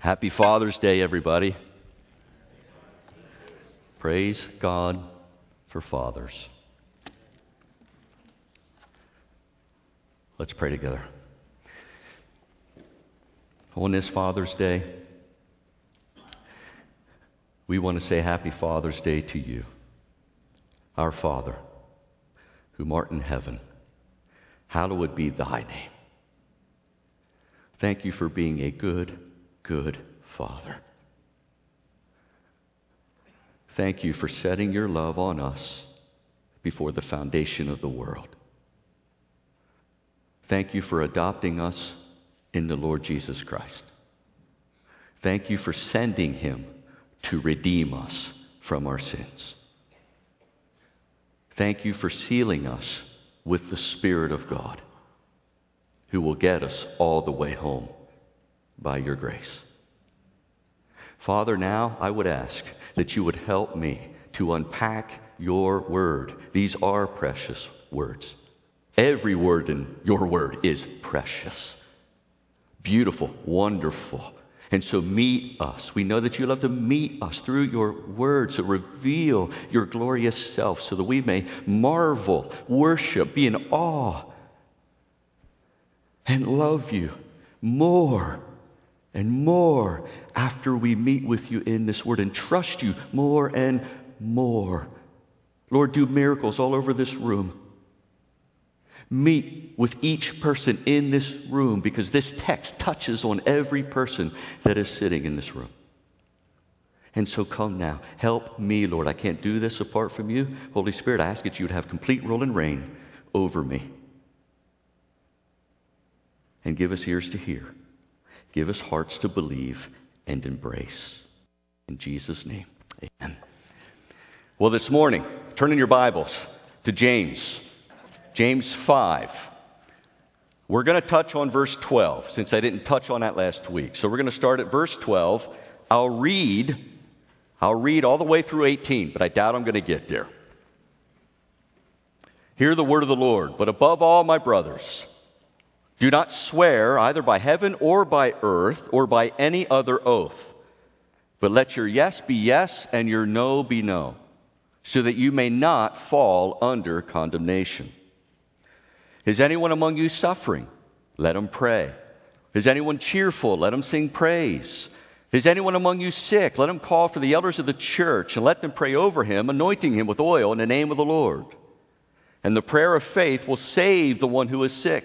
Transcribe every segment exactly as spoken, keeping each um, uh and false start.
Happy Father's Day, everybody. Praise God for fathers. Let's pray together. On this Father's Day, we want to say Happy Father's Day to you, our Father, who art in heaven. Hallowed be thy name. Thank you for being a good, good Father. Thank you for setting your love on us before the foundation of the world. Thank you for adopting us in the Lord Jesus Christ. Thank you for sending him to redeem us from our sins. Thank you for sealing us with the Spirit of God, who will get us all the way home by your grace. Father, now I would ask that you would help me to unpack your word. These are precious words. Every word in your word is precious, beautiful, wonderful. And so meet us. We know that you love to meet us through your words, to reveal your glorious self so that we may marvel, worship, be in awe, and love you more and more after we meet with you in this word and trust you more and more. Lord, do miracles all over this room. Meet with each person in this room, because this text touches on every person that is sitting in this room. And so come now. Help me, Lord. I can't do this apart from you. Holy Spirit, I ask that you would have complete rule and reign over me. And give us ears to hear. Give us hearts to believe and embrace. In Jesus' name, amen. Well, this morning, turn in your Bibles to James. James five. We're going to touch on verse twelve, since I didn't touch on that last week. So we're going to start at verse twelve. I'll read, I'll read all the way through eighteen, but I doubt I'm going to get there. Hear the word of the Lord. But above all, my brothers, do not swear either by heaven or by earth or by any other oath, but let your yes be yes and your no be no, so that you may not fall under condemnation. Is anyone among you suffering? Let him pray. Is anyone cheerful? Let him sing praise. Is anyone among you sick? Let him call for the elders of the church and let them pray over him, anointing him with oil in the name of the Lord. And the prayer of faith will save the one who is sick,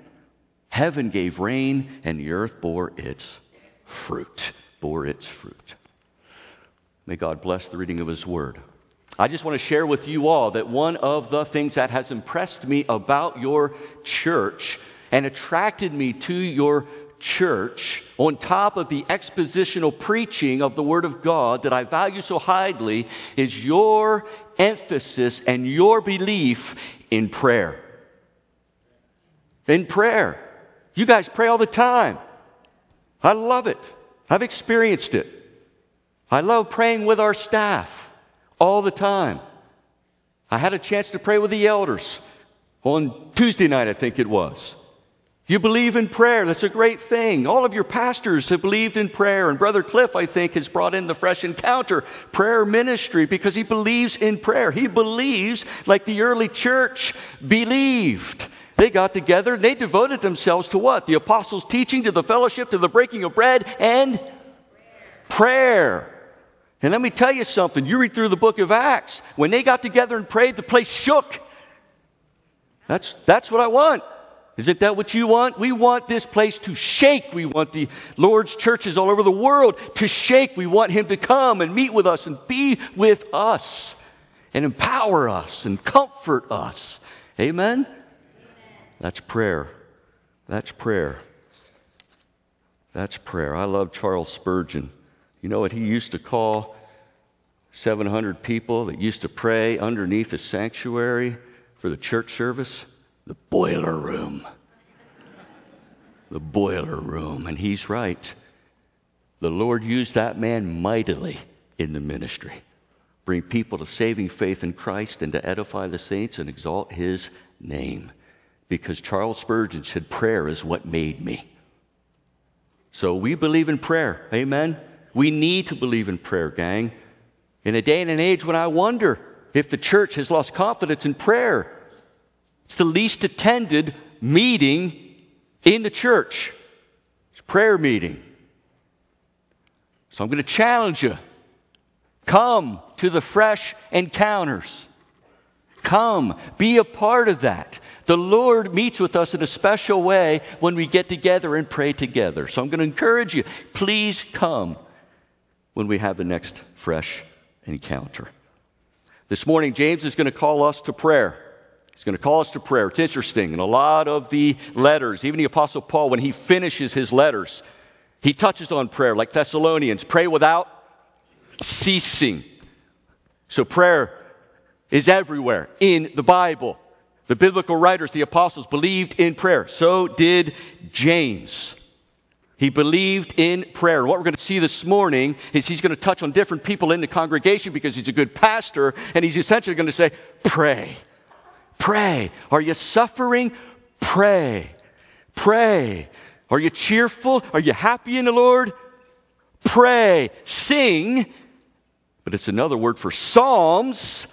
Heaven gave rain, and the earth bore its fruit. Bore its fruit. May God bless the reading of his word. I just want to share with you all that one of the things that has impressed me about your church and attracted me to your church, on top of the expositional preaching of the Word of God that I value so highly, is your emphasis and your belief in prayer. In prayer. You guys pray all the time. I love it. I've experienced it. I love praying with our staff. All the time. I had a chance to pray with the elders on Tuesday night, I think it was. You believe in prayer. That's a great thing. All of your pastors have believed in prayer. And Brother Cliff, I think, has brought in the Fresh Encounter prayer ministry because he believes in prayer. He believes like the early church believed. They got together. They devoted themselves to what? The apostles' teaching, to the fellowship, to the breaking of bread, and prayer. prayer. And let me tell you something. You read through the book of Acts. When they got together and prayed, the place shook. That's, that's what I want. Isn't that what you want? We want this place to shake. We want the Lord's churches all over the world to shake. We want Him to come and meet with us and be with us and empower us and comfort us. Amen? Amen. That's prayer. That's prayer. That's prayer. I love Charles Spurgeon. You know what he used to call seven hundred people that used to pray underneath the sanctuary for the church service? The boiler room. The boiler room. And he's right. The Lord used that man mightily in the ministry. Bring people to saving faith in Christ and to edify the saints and exalt his name. Because Charles Spurgeon said, prayer is what made me. So we believe in prayer. Amen? We need to believe in prayer, gang. In a day and an age when I wonder if the church has lost confidence in prayer. It's the least attended meeting in the church. It's a prayer meeting. So I'm going to challenge you. Come to the fresh encounters. Come, be a part of that. The Lord meets with us in a special way when we get together and pray together. So I'm going to encourage you, please come when we have the next fresh encounter. This morning, James is going to call us to prayer. He's going to call us to prayer. It's interesting. In a lot of the letters, even the Apostle Paul, when he finishes his letters, he touches on prayer, like Thessalonians. Pray without ceasing. So prayer is everywhere in the Bible. The biblical writers, the apostles, believed in prayer. So did James. He believed in prayer. What we're going to see this morning is he's going to touch on different people in the congregation because he's a good pastor, and he's essentially going to say, pray. Pray. Are you suffering? Pray. Pray. Are you cheerful? Are you happy in the Lord? Pray. Sing. But it's another word for psalms.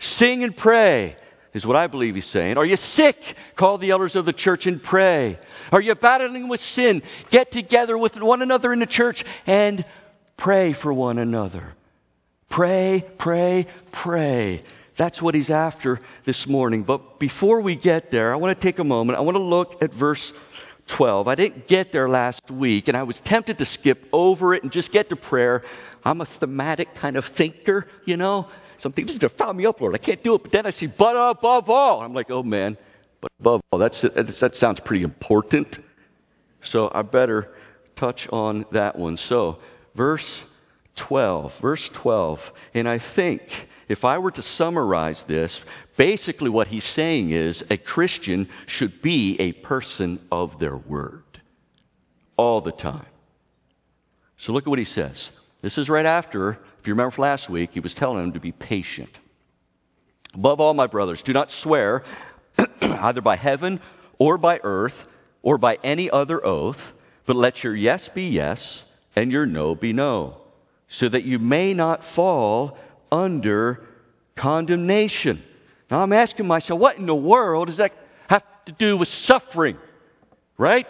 Sing and pray is what I believe he's saying. Are you sick? Call the elders of the church and pray. Are you battling with sin? Get together with one another in the church and pray for one another. Pray, pray, pray. That's what he's after this morning. But before we get there, I want to take a moment. I want to look at verse twelve. I didn't get there last week, and I was tempted to skip over it and just get to prayer. I'm a thematic kind of thinker, you know. Something just found me up, Lord. I can't do it. But then I see, but above all. I'm like, oh, man, but above all. That's, that sounds pretty important. So I better touch on that one. So verse twelve, verse twelve. And I think if I were to summarize this, basically what he's saying is a Christian should be a person of their word all the time. So look at what he says. This is right after, if you remember from last week, he was telling them to be patient. Above all, my brothers, do not swear either by heaven or by earth or by any other oath, but let your yes be yes and your no be no, so that you may not fall under condemnation. Now I'm asking myself, what in the world does that have to do with suffering? Right?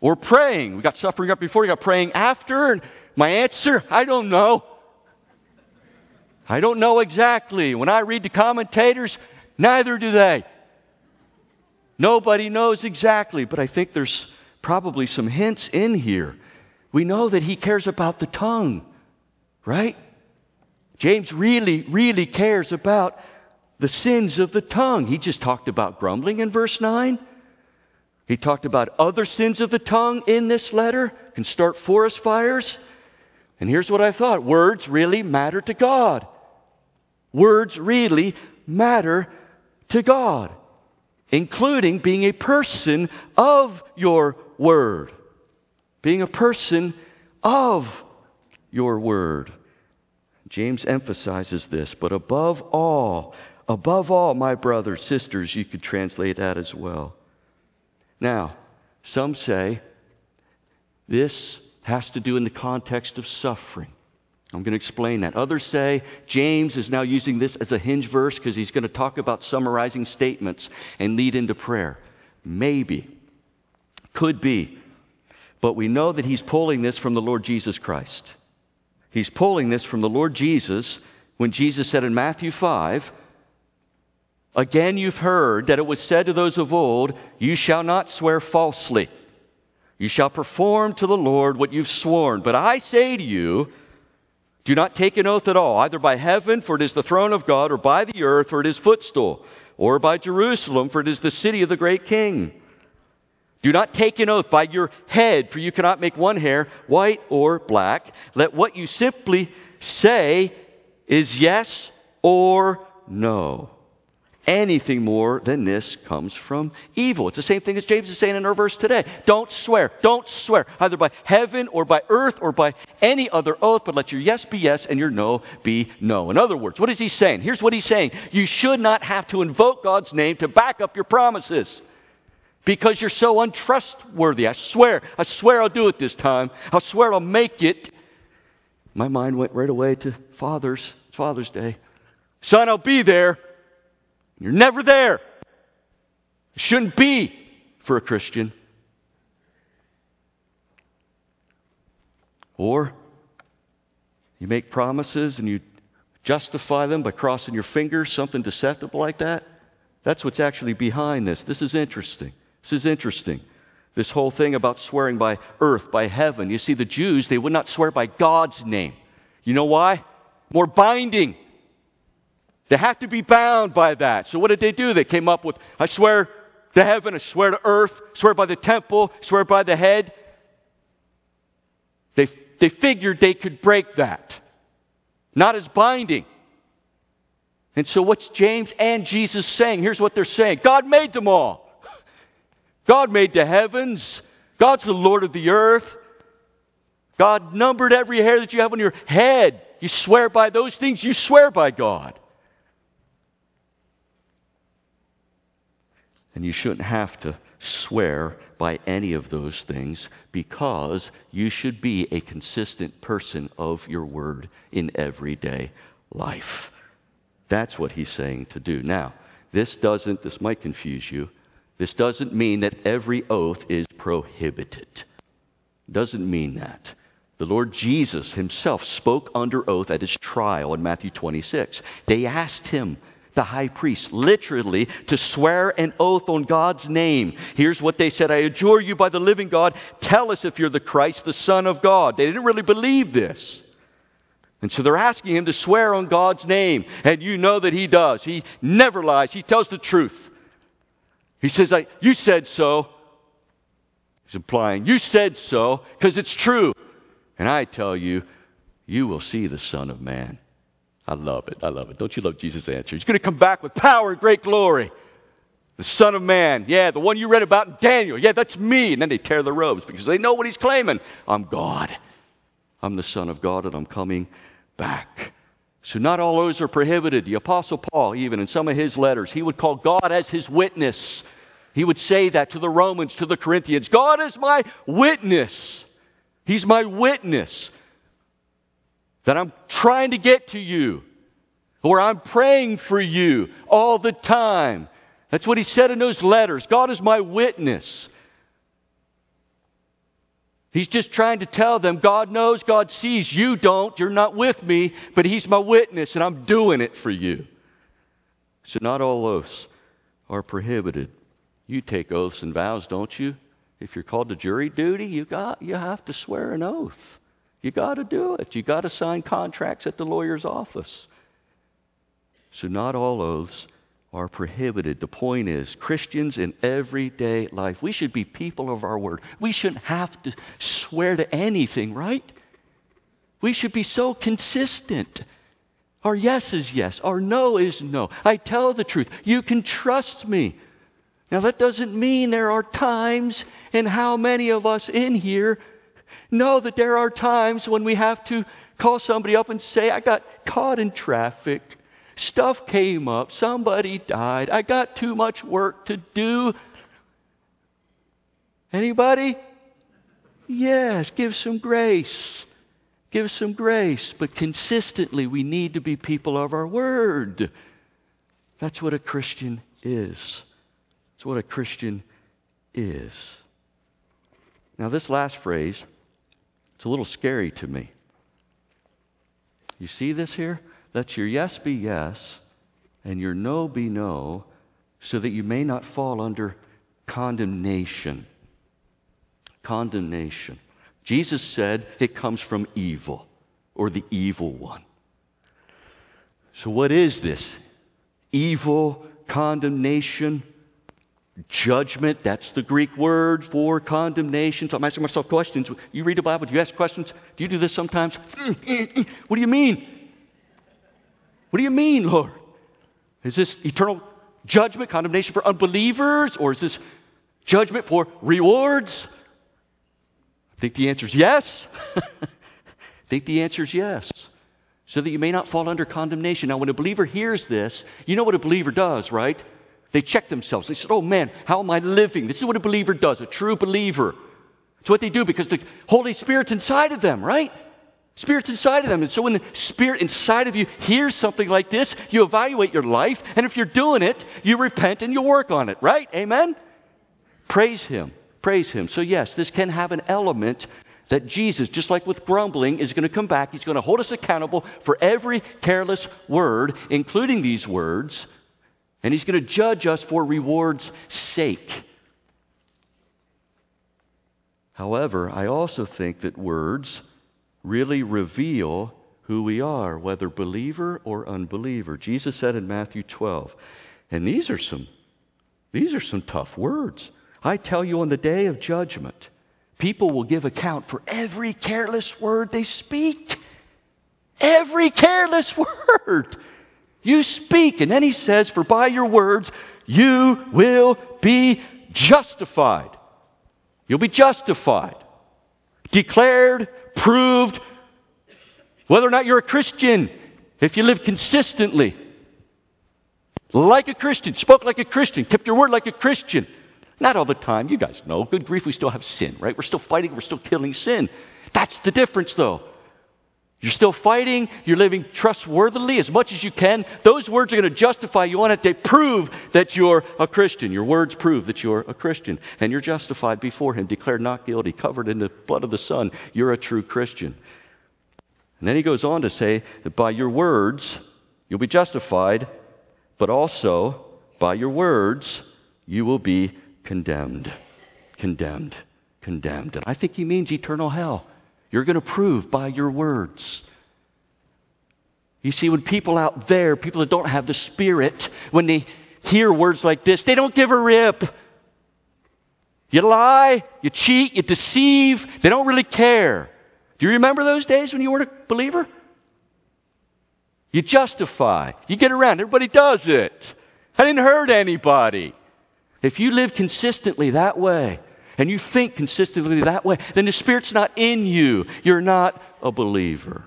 Or praying. We got suffering up before, we got praying after, and my answer, I don't know. I don't know exactly. When I read the commentators, neither do they. Nobody knows exactly, but I think there's probably some hints in here. We know that he cares about the tongue, right? James really, really cares about the sins of the tongue. He just talked about grumbling in verse nine. He talked about other sins of the tongue in this letter. Can start forest fires. And here's what I thought. Words really matter to God. Words really matter to God. Including being a person of your word. Being a person of your word. James emphasizes this. But above all, above all, my brothers, sisters, you could translate that as well. Now, some say this has to do in the context of suffering. I'm going to explain that. Others say James is now using this as a hinge verse because he's going to talk about summarizing statements and lead into prayer. Maybe. Could be. But we know that he's pulling this from the Lord Jesus Christ. He's pulling this from the Lord Jesus when Jesus said in Matthew five, again, you've heard that it was said to those of old, you shall not swear falsely. You shall perform to the Lord what you've sworn. But I say to you, do not take an oath at all, either by heaven, for it is the throne of God, or by the earth, for it is footstool, or by Jerusalem, for it is the city of the great king. Do not take an oath by your head, for you cannot make one hair white or black. Let what you simply say is yes or no. Anything more than this comes from evil. It's the same thing as James is saying in our verse today. Don't swear. Don't swear, either by heaven or by earth or by any other oath, but let your yes be yes and your no be no. In other words, what is he saying? Here's what he's saying. You should not have to invoke God's name to back up your promises because you're so untrustworthy. I swear. I swear I'll do it this time. I swear I'll make it. My mind went right away to Father's, Father's Day. Son, I'll be there. You're never there. Shouldn't be for a Christian. Or you make promises and you justify them by crossing your fingers, something deceptive like that. That's what's actually behind this. This is interesting. This is interesting. This whole thing about swearing by earth, by heaven. You see, the Jews, they would not swear by God's name. You know why? More binding. They have to be bound by that. So what did they do? They came up with, I swear to heaven, I swear to earth, swear by the temple, swear by the head. They, they figured they could break that. Not as binding. And so what's James and Jesus saying? Here's what they're saying. God made them all. God made the heavens. God's the Lord of the earth. God numbered every hair that you have on your head. You swear by those things. You swear by God. And you shouldn't have to swear by any of those things because you should be a consistent person of your word in everyday life. That's what he's saying to do. Now, this doesn't, this might confuse you, this doesn't mean that every oath is prohibited. Doesn't mean that. The Lord Jesus himself spoke under oath at his trial in Matthew twenty-six. They asked him, the high priest, literally to swear an oath on God's name. Here's what they said. I adjure you by the living God. Tell us if you're the Christ, the Son of God. They didn't really believe this. And so they're asking him to swear on God's name. And you know that he does. He never lies. He tells the truth. He says, I, you said so. He's implying, you said so because it's true. And I tell you, you will see the Son of Man. I love it. I love it. Don't you love Jesus' answer? He's going to come back with power and great glory. The Son of Man. Yeah, the one you read about in Daniel. Yeah, that's me. And then they tear their robes because they know what he's claiming. I'm God. I'm the Son of God and I'm coming back. So not all those are prohibited. The Apostle Paul, even in some of his letters, he would call God as his witness. He would say that to the Romans, to the Corinthians. God is my witness. He's my witness. That I'm trying to get to you. Or I'm praying for you all the time. That's what he said in those letters. God is my witness. He's just trying to tell them, God knows, God sees. You don't, you're not with me, but he's my witness and I'm doing it for you. So not all oaths are prohibited. You take oaths and vows, don't you? If you're called to jury duty, you got, you have to swear an oath. You got to do it. You got to sign contracts at the lawyer's office. So not all oaths are prohibited. The point is, Christians in everyday life, we should be people of our word. We shouldn't have to swear to anything, right? We should be so consistent. Our yes is yes. Our no is no. I tell the truth. You can trust me. Now that doesn't mean there are times, and how many of us in here know that there are times when we have to call somebody up and say, I got caught in traffic, stuff came up, somebody died, I got too much work to do. Anybody? Yes, give some grace. Give some grace. But consistently, we need to be people of our word. That's what a Christian is. That's what a Christian is. Now, this last phrase, it's a little scary to me. You see this here? Let your yes be yes and your no be no so that you may not fall under condemnation. Condemnation. Jesus said it comes from evil or the evil one. So what is this? Evil condemnation? judgment. That's the Greek word for condemnation. So I'm asking myself questions. You read the Bible, do you ask questions? Do you do this sometimes? What do you mean? What do you mean, Lord? Is this eternal judgment, condemnation for unbelievers? Or is this judgment for rewards? I think the answer is yes. I think the answer is yes. So that you may not fall under condemnation. Now, when a believer hears this, you know what a believer does, right? They check themselves. They said, oh man, how am I living? This is what a believer does, a true believer. It's what they do because the Holy Spirit's inside of them, right? Spirit's inside of them. And so when the Spirit inside of you hears something like this, you evaluate your life. And if you're doing it, you repent and you work on it, right? Amen? Praise Him. Praise Him. So yes, this can have an element that Jesus, just like with grumbling, is going to come back. He's going to hold us accountable for every careless word, including these words. And He's going to judge us for reward's sake. However, I also think that words really reveal who we are, whether believer or unbeliever. Jesus said in Matthew twelve, and these are some, these are some tough words. I tell you, on the day of judgment, people will give account for every careless word they speak. Every careless word you speak. And then He says, for by your words, you will be justified. You'll be justified. Declared, proved, whether or not you're a Christian, if you live consistently, like a Christian, spoke like a Christian, kept your word like a Christian. Not all the time. You guys know. Good grief, we still have sin, right? We're still fighting. We're still killing sin. That's the difference, though. You're still fighting. You're living trustworthily as much as you can. Those words are going to justify you on it. They prove that you're a Christian. Your words prove that you're a Christian. And you're justified before Him, declared not guilty, covered in the blood of the Son. You're a true Christian. And then He goes on to say that by your words, you'll be justified, but also by your words, you will be justified. Condemned, condemned, condemned. And I think He means eternal hell. You're going to prove by your words. You see, when people out there, people that don't have the Spirit, when they hear words like this, they don't give a rip. You lie, you cheat, you deceive. They don't really care. Do you remember those days when you weren't a believer? You justify. You get around. Everybody does it. I didn't hurt anybody. If you live consistently that way, and you think consistently that way, then the Spirit's not in you. You're not a believer.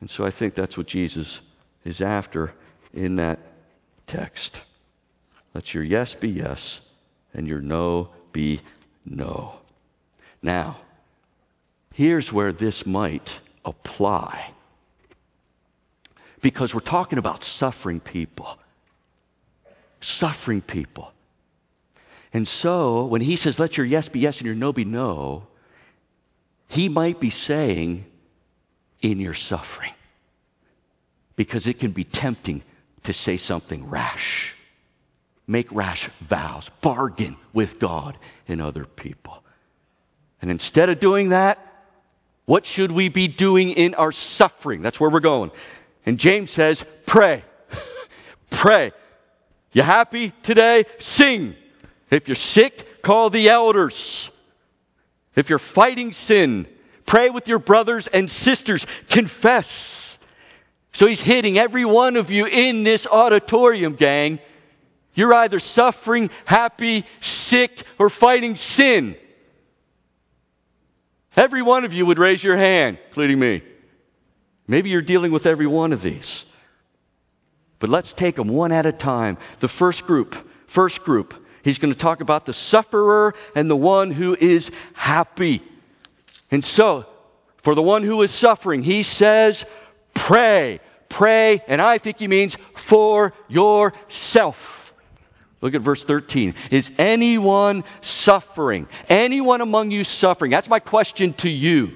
And so I think that's what Jesus is after in that text. Let your yes be yes, and your no be no. Now, here's where this might apply. Because we're talking about suffering people. Suffering people. And so, when He says, let your yes be yes and your no be no, He might be saying, in your suffering. Because it can be tempting to say something rash. Make rash vows. Bargain with God and other people. And instead of doing that, what should we be doing in our suffering? That's where we're going. And James says, pray. Pray. You happy today? Sing. If you're sick, call the elders. If you're fighting sin, pray with your brothers and sisters. Confess. So He's hitting every one of you in this auditorium, gang. You're either suffering, happy, sick, or fighting sin. Every one of you would raise your hand, including me. Maybe you're dealing with every one of these. But let's take them one at a time. The first group, first group, He's going to talk about the sufferer and the one who is happy. And so, for the one who is suffering, He says, pray, pray, and I think He means for yourself. Look at verse thirteen. Is anyone suffering? Anyone among you suffering? That's my question to you.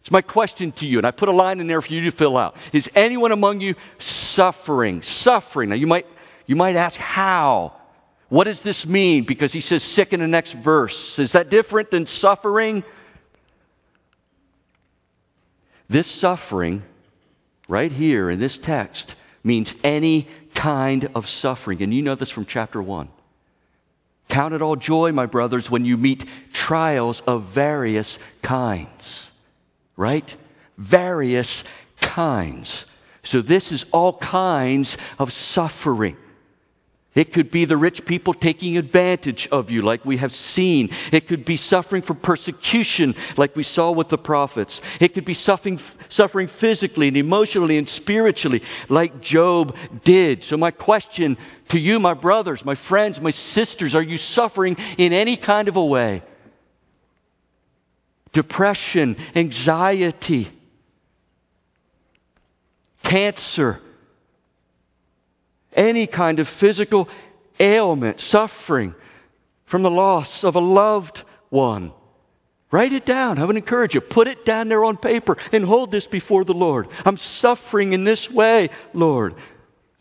It's my question to you, and I put a line in there for you to fill out. Is anyone among you suffering? Suffering. Now, you might, you might ask, how? What does this mean? Because He says sick in the next verse. Is that different than suffering? This suffering, right here in this text, means any kind of suffering. And you know this from chapter one. Count it all joy, my brothers, when you meet trials of various kinds. Right? Various kinds. So this is all kinds of suffering. It could be the rich people taking advantage of you, like we have seen. It could be suffering from persecution, like we saw with the prophets. It could be suffering, suffering physically and emotionally and spiritually, like Job did. So my question to you, my brothers, my friends, my sisters, are you suffering in any kind of a way? Depression, anxiety, cancer, any kind of physical ailment, suffering from the loss of a loved one. Write it down. I would encourage you. Put it down there on paper and hold this before the Lord. I'm suffering in this way, Lord.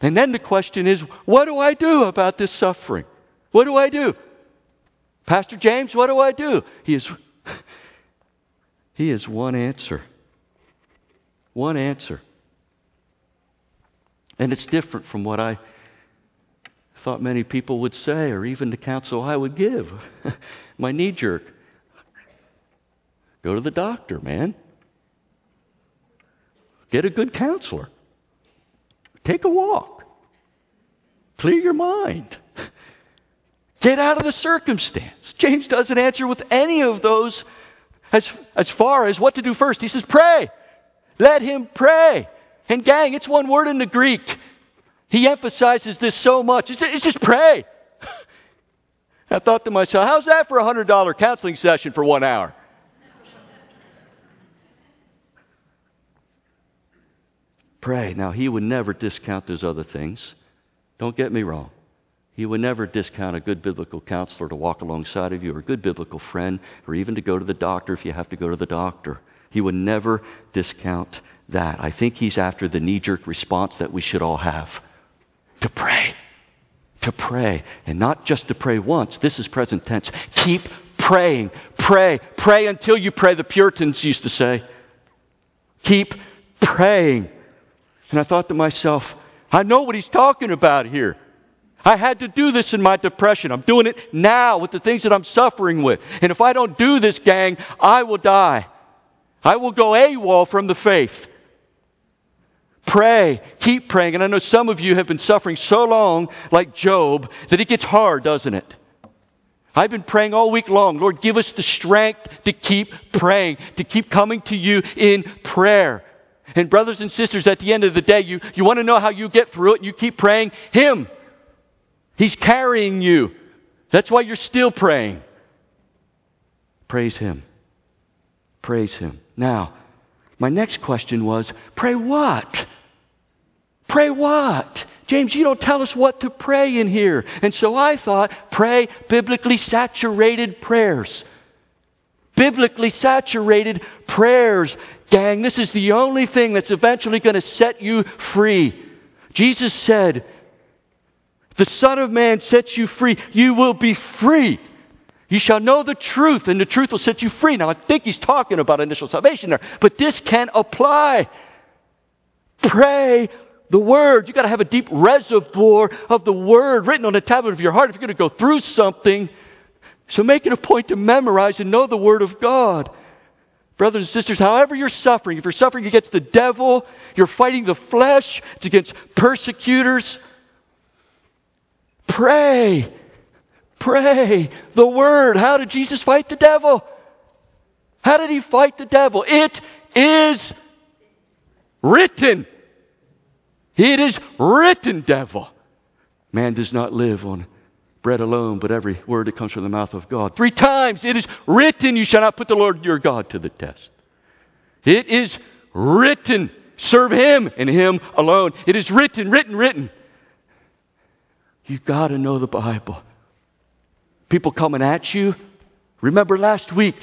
And then the question is, what do I do about this suffering? What do I do? Pastor James, what do I do? He is, he is one answer. One answer. And it's different from what I thought many people would say, or even the counsel I would give. My knee jerk. Go to the doctor, man. Get a good counselor. Take a walk. Clear your mind. Get out of the circumstance. James doesn't answer with any of those as, as far as what to do first. He says, pray. Let him pray. And gang, it's one word in the Greek. He emphasizes this so much. It's, it's just pray. I thought to myself, how's that for a one hundred dollars counseling session for one hour? Pray. Now, he would never discount those other things. Don't get me wrong. He would never discount a good biblical counselor to walk alongside of you, or a good biblical friend, or even to go to the doctor if you have to go to the doctor. He would never discount that. I think he's after the knee-jerk response that we should all have. To pray. To pray. And not just to pray once. This is present tense. Keep praying. Pray. Pray until you pray, the Puritans used to say. Keep praying. And I thought to myself, I know what he's talking about here. I had to do this in my depression. I'm doing it now with the things that I'm suffering with. And if I don't do this, gang, I will die. I will go AWOL from the faith. Pray. Keep praying. And I know some of you have been suffering so long, like Job, that it gets hard, doesn't it? I've been praying all week long. Lord, give us the strength to keep praying, to keep coming to you in prayer. And brothers and sisters, at the end of the day, you, you want to know how you get through it, and you keep praying Him. He's carrying you. That's why you're still praying. Praise Him. Praise Him. Now, my next question was, pray what? Pray what? James, you don't tell us what to pray in here. And so I thought, pray biblically saturated prayers. Biblically saturated prayers. Gang, this is the only thing that's eventually going to set you free. Jesus said, the Son of Man sets you free. You will be free. You shall know the truth, and the truth will set you free. Now, I think he's talking about initial salvation there, but this can apply. Pray the Word. You've got to have a deep reservoir of the Word written on the tablet of your heart if you're going to go through something. So make it a point to memorize and know the Word of God. Brothers and sisters, however you're suffering, if you're suffering against the devil, you're fighting the flesh, it's against persecutors, pray. Pray the Word. How did Jesus fight the devil? How did He fight the devil? It is written. It is written, devil. Man does not live on bread alone, but every word that comes from the mouth of God. Three times it is written, you shall not put the Lord your God to the test. It is written, serve Him and Him alone. It is written, written, written. You've got to know the Bible. People coming at you. Remember last week,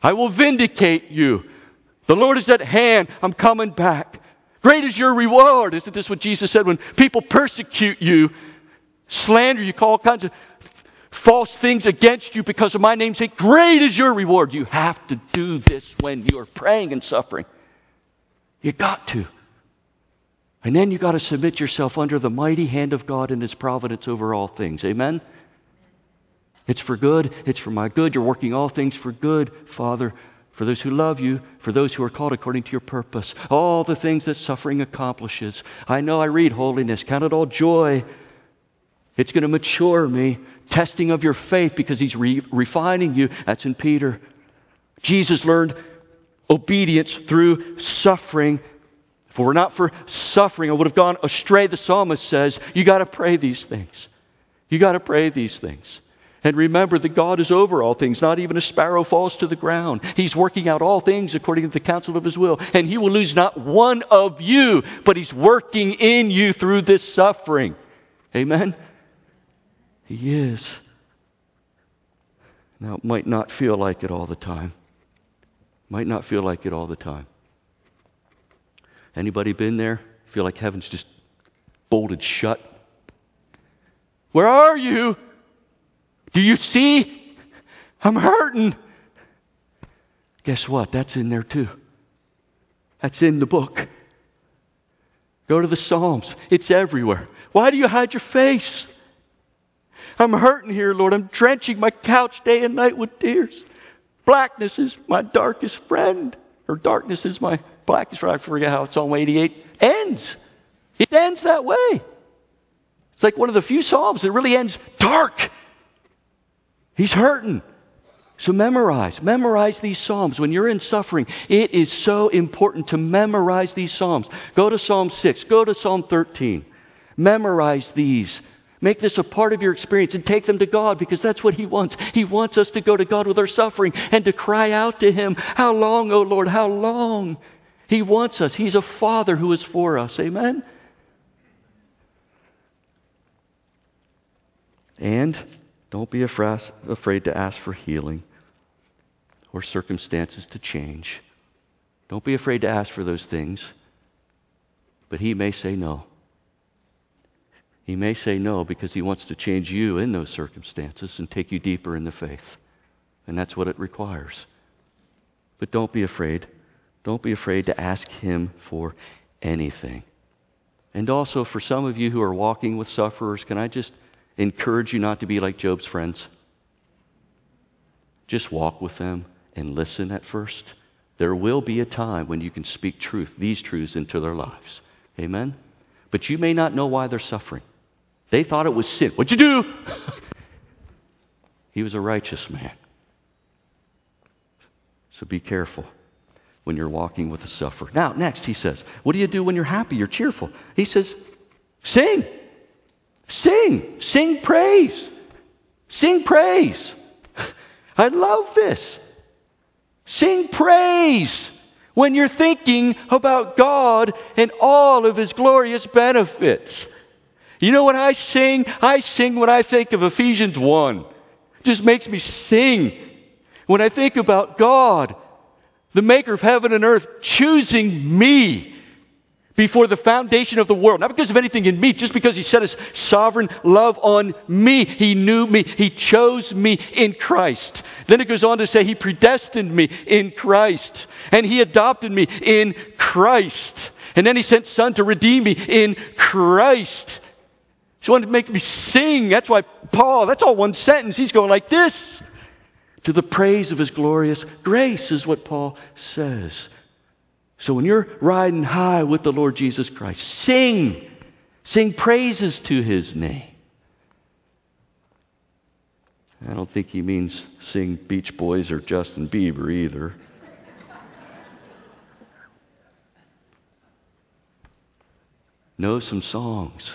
I will vindicate you. The Lord is at hand. I'm coming back. Great is your reward. Isn't this what Jesus said? When people persecute you, slander you, call all kinds of false things against you because of my name's sake, great is your reward. You have to do this when you are praying and suffering. You got to. And then you got to submit yourself under the mighty hand of God and His providence over all things. Amen? It's for good. It's for my good. You're working all things for good, Father, for those who love you, for those who are called according to your purpose. All the things that suffering accomplishes. I know I read holiness. Count it all joy. It's going to mature me. Testing of your faith because he's re- refining you. That's in Peter. Jesus learned obedience through suffering. If it were not for suffering, I would have gone astray. The psalmist says, you got to pray these things. You got to pray these things. And remember that God is over all things. Not even a sparrow falls to the ground. He's working out all things according to the counsel of his will. And he will lose not one of you, but he's working in you through this suffering. Amen? He is. Now, it might not feel like it all the time. Might not feel like it all the time. Anybody been there? Feel like heaven's just bolted shut? Where are you? Do you see? I'm hurting. Guess what? That's in there too. That's in the book. Go to the Psalms. It's everywhere. Why do you hide your face? I'm hurting here, Lord. I'm drenching my couch day and night with tears. Blackness is my darkest friend. Or darkness is my blackest friend. I forget how Psalm eighty-eight ends. It ends that way. It's like one of the few Psalms that really ends dark. He's hurting. So memorize. Memorize these Psalms. When you're in suffering, it is so important to memorize these Psalms. Go to Psalm six. Go to Psalm thirteen. Memorize these. Make this a part of your experience and take them to God because that's what He wants. He wants us to go to God with our suffering and to cry out to Him, how long, O Lord, how long? He wants us. He's a Father who is for us. Amen? And don't be afraid to ask for healing or circumstances to change. Don't be afraid to ask for those things. But He may say no. He may say no because He wants to change you in those circumstances and take you deeper in the faith. And that's what it requires. But don't be afraid. Don't be afraid to ask Him for anything. And also for some of you who are walking with sufferers, can I just encourage you not to be like Job's friends. Just walk with them and listen at first. There will be a time when you can speak truth, these truths, into their lives. Amen? But you may not know why they're suffering. They thought it was sin. What'd you do? He was a righteous man. So be careful when you're walking with a sufferer. Now, next, he says, what do you do when you're happy, you're cheerful? He says, sing. Sing. Sing praise. Sing praise. I love this. Sing praise when you're thinking about God and all of His glorious benefits. You know what I sing? I sing when I think of Ephesians one. It just makes me sing. When I think about God, the maker of heaven and earth, choosing me before the foundation of the world. Not because of anything in me, just because He set His sovereign love on me. He knew me. He chose me in Christ. Then it goes on to say He predestined me in Christ. And He adopted me in Christ. And then He sent Son to redeem me in Christ. He wanted to make me sing. That's why Paul, that's all one sentence. He's going like this. To the praise of His glorious grace is what Paul says. So when you're riding high with the Lord Jesus Christ, sing. Sing praises to His name. I don't think he means sing Beach Boys or Justin Bieber either. Know some songs.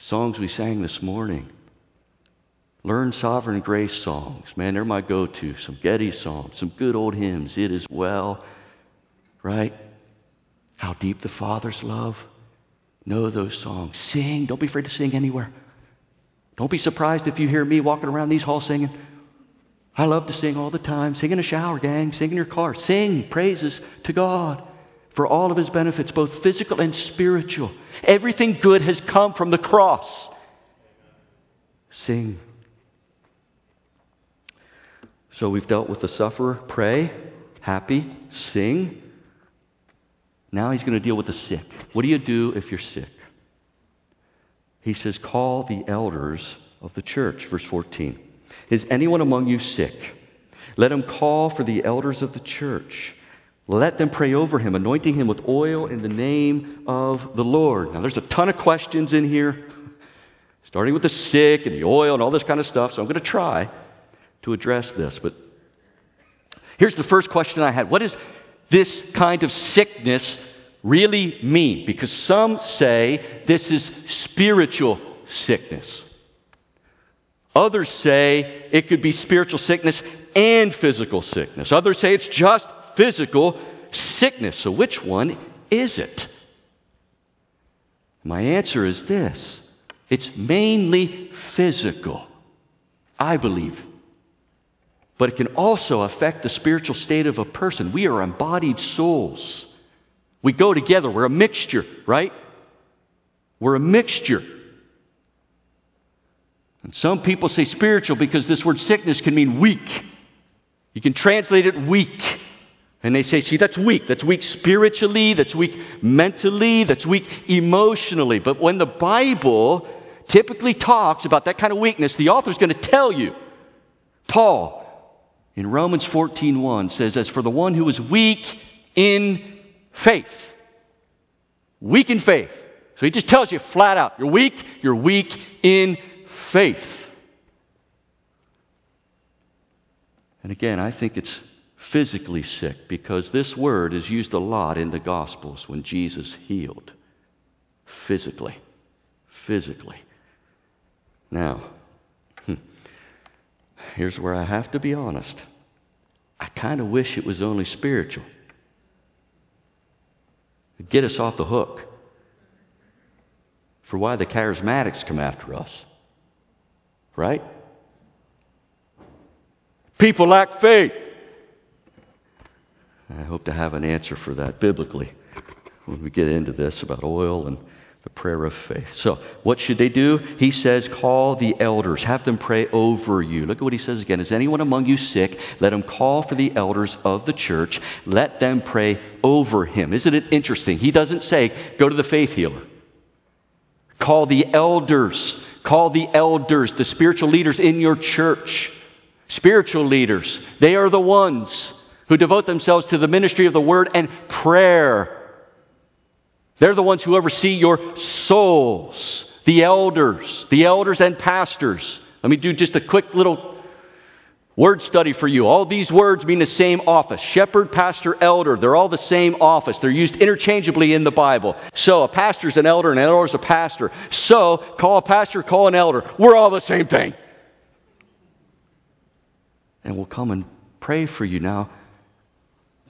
Songs we sang this morning. Learn Sovereign Grace songs. Man, they're my go-to. Some Getty songs. Some good old hymns. It Is Well. Right? How deep the Father's love. Know those songs. Sing. Don't be afraid to sing anywhere. Don't be surprised if you hear me walking around these halls singing. I love to sing all the time. Sing in the shower, gang. Sing in your car. Sing praises to God for all of His benefits, both physical and spiritual. Everything good has come from the cross. Sing. So we've dealt with the sufferer. Pray. Happy. Sing. Now he's going to deal with the sick. What do you do if you're sick? He says, call the elders of the church, verse fourteen. Is anyone among you sick? Let him call for the elders of the church. Let them pray over him, anointing him with oil in the name of the Lord. Now, there's a ton of questions in here, starting with the sick and the oil and all this kind of stuff. So I'm going to try to address this. But here's the first question I had. What does this kind of sickness really mean? Because some say this is spiritual sickness. Others say it could be spiritual sickness and physical sickness. Others say it's just physical sickness. So which one is it? My answer is this. It's mainly physical, I believe. But it can also affect the spiritual state of a person. We are embodied souls. We go together. We're a mixture, right? We're a mixture. And some people say spiritual because this word sickness can mean weak. You can translate it weak. And they say, see, that's weak. That's weak spiritually, that's weak mentally, that's weak emotionally. But when the Bible typically talks about that kind of weakness, the author's going to tell you. Paul, in Romans fourteen one, says, as for the one who is weak in faith. Weak in faith. So he just tells you flat out, you're weak, you're weak in faith. And again, I think it's physically sick, because this word is used a lot in the Gospels when Jesus healed. Physically. Physically. Now, here's where I have to be honest. I kind of wish it was only spiritual. It'd get us off the hook for why the charismatics come after us. Right? People lack faith. I hope to have an answer for that biblically when we get into this about oil and the prayer of faith. So, what should they do? He says, call the elders. Have them pray over you. Look at what he says again. Is anyone among you sick? Let him call for the elders of the church. Let them pray over him. Isn't it interesting? He doesn't say, go to the faith healer. Call the elders. Call the elders, the spiritual leaders in your church. Spiritual leaders. They are the ones who devote themselves to the ministry of the word and prayer. They're the ones who oversee your souls, the elders, the elders and pastors. Let me do just a quick little word study for you. All these words mean the same office. Shepherd, pastor, elder. They're all the same office. They're used interchangeably in the Bible. So a pastor's an elder, and an elder's a pastor. So call a pastor, call an elder. We're all the same thing. And we'll come and pray for you. Now,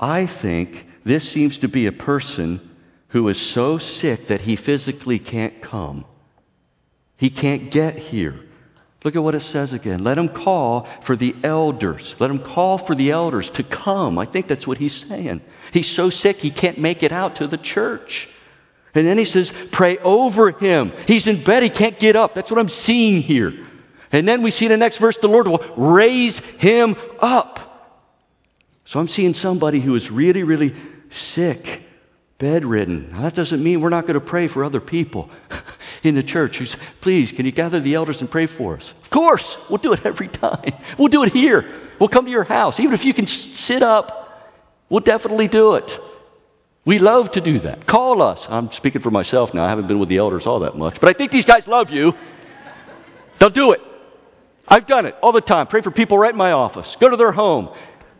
I think this seems to be a person who is so sick that he physically can't come. He can't get here. Look at what it says again. Let him call for the elders. Let him call for the elders to come. I think that's what he's saying. He's so sick he can't make it out to the church. And then he says, pray over him. He's in bed. He can't get up. That's what I'm seeing here. And then we see in the next verse, the Lord will raise him up. So I'm seeing somebody who is really, really sick. Bedridden. Now, that doesn't mean we're not going to pray for other people in the church. Who's, please, can you gather the elders and pray for us? Of course. We'll do it every time. We'll do it here. We'll come to your house. Even if you can sit up, we'll definitely do it. We love to do that. Call us. I'm speaking for myself now. I haven't been with the elders all that much. But I think these guys love you. They'll do it. I've done it all the time. Pray for people right in my office. Go to their home.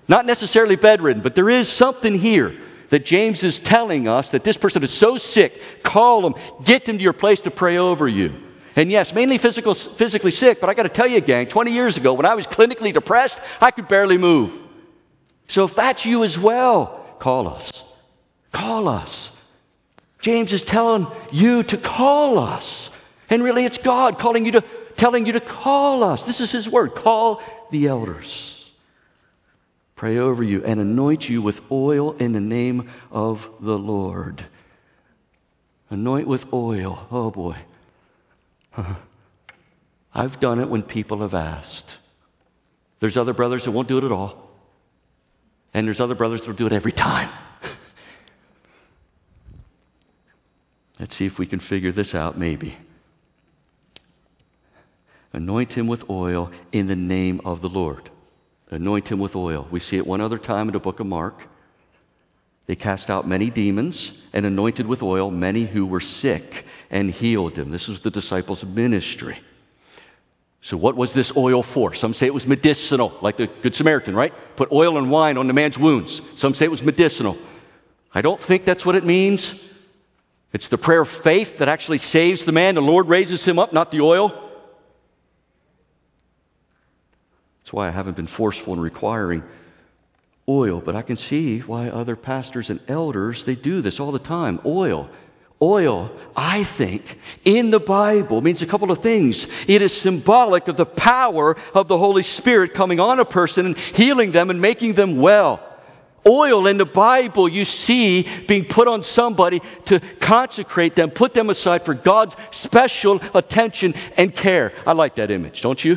Not necessarily bedridden, but there is something here that James is telling us that this person is so sick, call them, get them to your place to pray over you. And yes, mainly physical, physically sick, but I got to tell you, gang, twenty years ago when I was clinically depressed, I could barely move. So if that's you as well, call us. Call us. James is telling you to call us. And really it's God calling you to, telling you to call us. This is his word. Call the elders. Pray over you and anoint you with oil in the name of the Lord. Anoint with oil. Oh boy. I've done it when people have asked. There's other brothers that won't do it at all. And there's other brothers that will do it every time. Let's see if we can figure this out maybe. Anoint him with oil in the name of the Lord. Anoint him with oil. We see it one other time in the book of Mark. They cast out many demons and anointed with oil many who were sick and healed them. This was the disciples' ministry. So what was this oil for? Some say it was medicinal, like the Good Samaritan, right? Put oil and wine on the man's wounds. Some say it was medicinal. I don't think that's what it means. It's the prayer of faith that actually saves the man. The Lord raises him up, not the oil. That's why I haven't been forceful in requiring oil. But I can see why other pastors and elders, they do this all the time. Oil. Oil, I think, in the Bible means a couple of things. It is symbolic of the power of the Holy Spirit coming on a person and healing them and making them well. Oil in the Bible you see being put on somebody to consecrate them, put them aside for God's special attention and care. I like that image, don't you?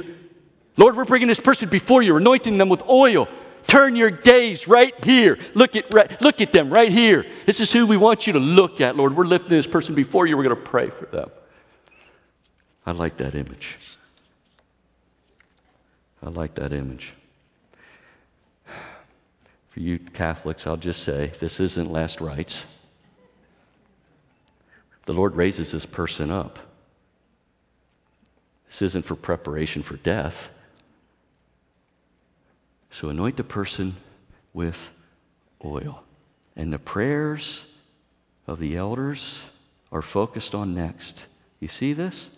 Lord, we're bringing this person before you, anointing them with oil. Turn your gaze right here. Look at look at them right here. This is who we want you to look at, Lord. We're lifting this person before you. We're going to pray for them. I like that image. I like that image. For you Catholics, I'll just say, this isn't last rites. The Lord raises this person up. This isn't for preparation for death. So anoint the person with oil. And the prayers of the elders are focused on next. You see this?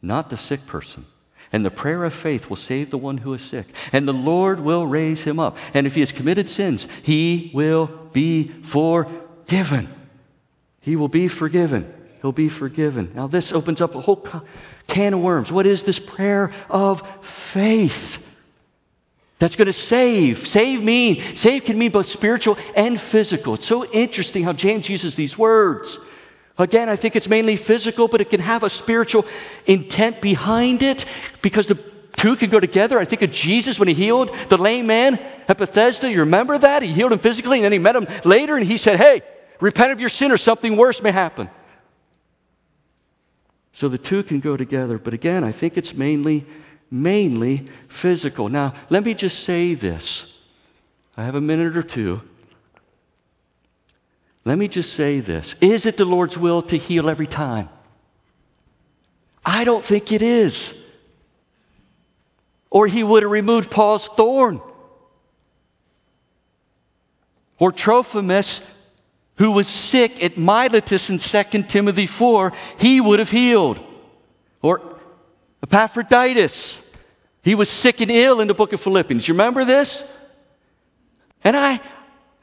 Not the sick person. And the prayer of faith will save the one who is sick. And the Lord will raise him up. And if he has committed sins, he will be forgiven. He will be forgiven. He'll be forgiven. Now this opens up a whole can of worms. What is this prayer of faith? That's going to save. Save mean. Save can mean both spiritual and physical. It's so interesting how James uses these words. Again, I think it's mainly physical, but it can have a spiritual intent behind it because the two can go together. I think of Jesus when he healed the lame man at Bethesda. You remember that? He healed him physically and then he met him later and he said, hey, repent of your sin or something worse may happen. So the two can go together. But again, I think it's mainly Mainly physical. Now, let me just say this. I have a minute or two. Let me just say this. Is it the Lord's will to heal every time? I don't think it is. Or he would have removed Paul's thorn. Or Trophimus, who was sick at Miletus in Second Timothy four, he would have healed. Or Epaphroditus, he was sick and ill in the book of Philippians. You remember this? And I,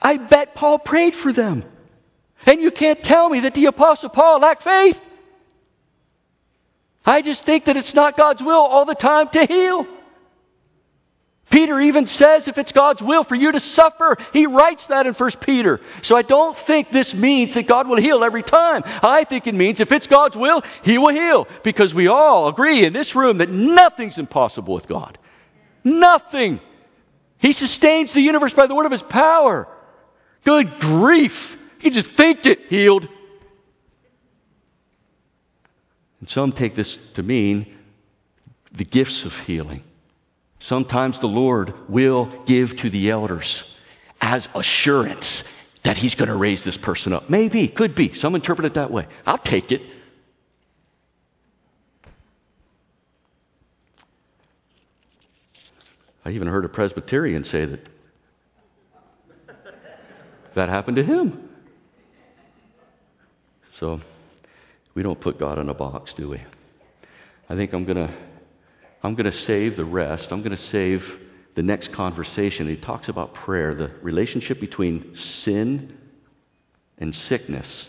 I bet Paul prayed for them. And you can't tell me that the Apostle Paul lacked faith. I just think that it's not God's will all the time to heal. Peter even says if it's God's will for you to suffer, he writes that in First Peter. So I don't think this means that God will heal every time. I think it means if it's God's will, he will heal. Because we all agree in this room that nothing's impossible with God. Nothing. He sustains the universe by the word of his power. Good grief. He just think it healed. And some take this to mean the gifts of healing. Sometimes the Lord will give to the elders as assurance that he's going to raise this person up. Maybe, could be. Some interpret it that way. I'll take it. I even heard a Presbyterian say that that happened to him. So we don't put God in a box, do we? I think I'm going to I'm going to save the rest. I'm going to save the next conversation. He talks about prayer, the relationship between sin and sickness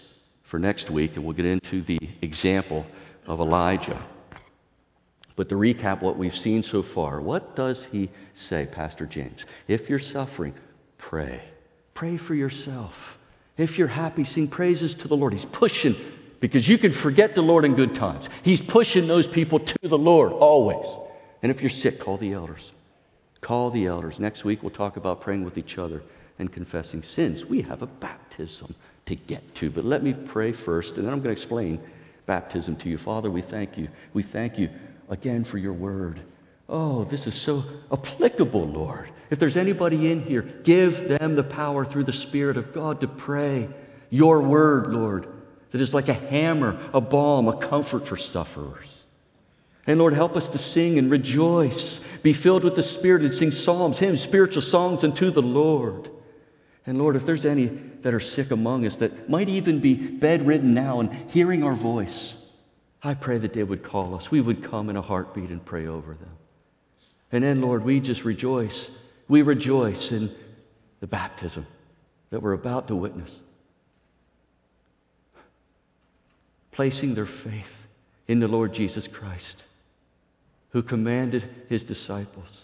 for next week, and we'll get into the example of Elijah. But to recap what we've seen so far, what does he say, Pastor James? If you're suffering, pray. Pray for yourself. If you're happy, sing praises to the Lord. He's pushing because you can forget the Lord in good times. He's pushing those people to the Lord always. And if you're sick, call the elders. Call the elders. Next week we'll talk about praying with each other and confessing sins. We have a baptism to get to. But let me pray first, and then I'm going to explain baptism to you. Father, we thank you. We thank you again for your word. Oh, this is so applicable, Lord. If there's anybody in here, give them the power through the Spirit of God to pray your word, Lord, that is like a hammer, a balm, a comfort for sufferers. And Lord, help us to sing and rejoice, be filled with the Spirit and sing psalms, hymns, spiritual songs unto the Lord. And Lord, if there's any that are sick among us that might even be bedridden now and hearing our voice, I pray that they would call us. We would come in a heartbeat and pray over them. And then, Lord, we just rejoice. We rejoice in the baptism that we're about to witness. Placing their faith in the Lord Jesus Christ, who commanded his disciples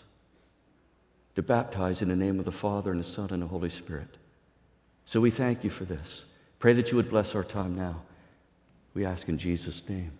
to baptize in the name of the Father and the Son and the Holy Spirit. So we thank you for this. Pray that you would bless our time now. We ask in Jesus' name.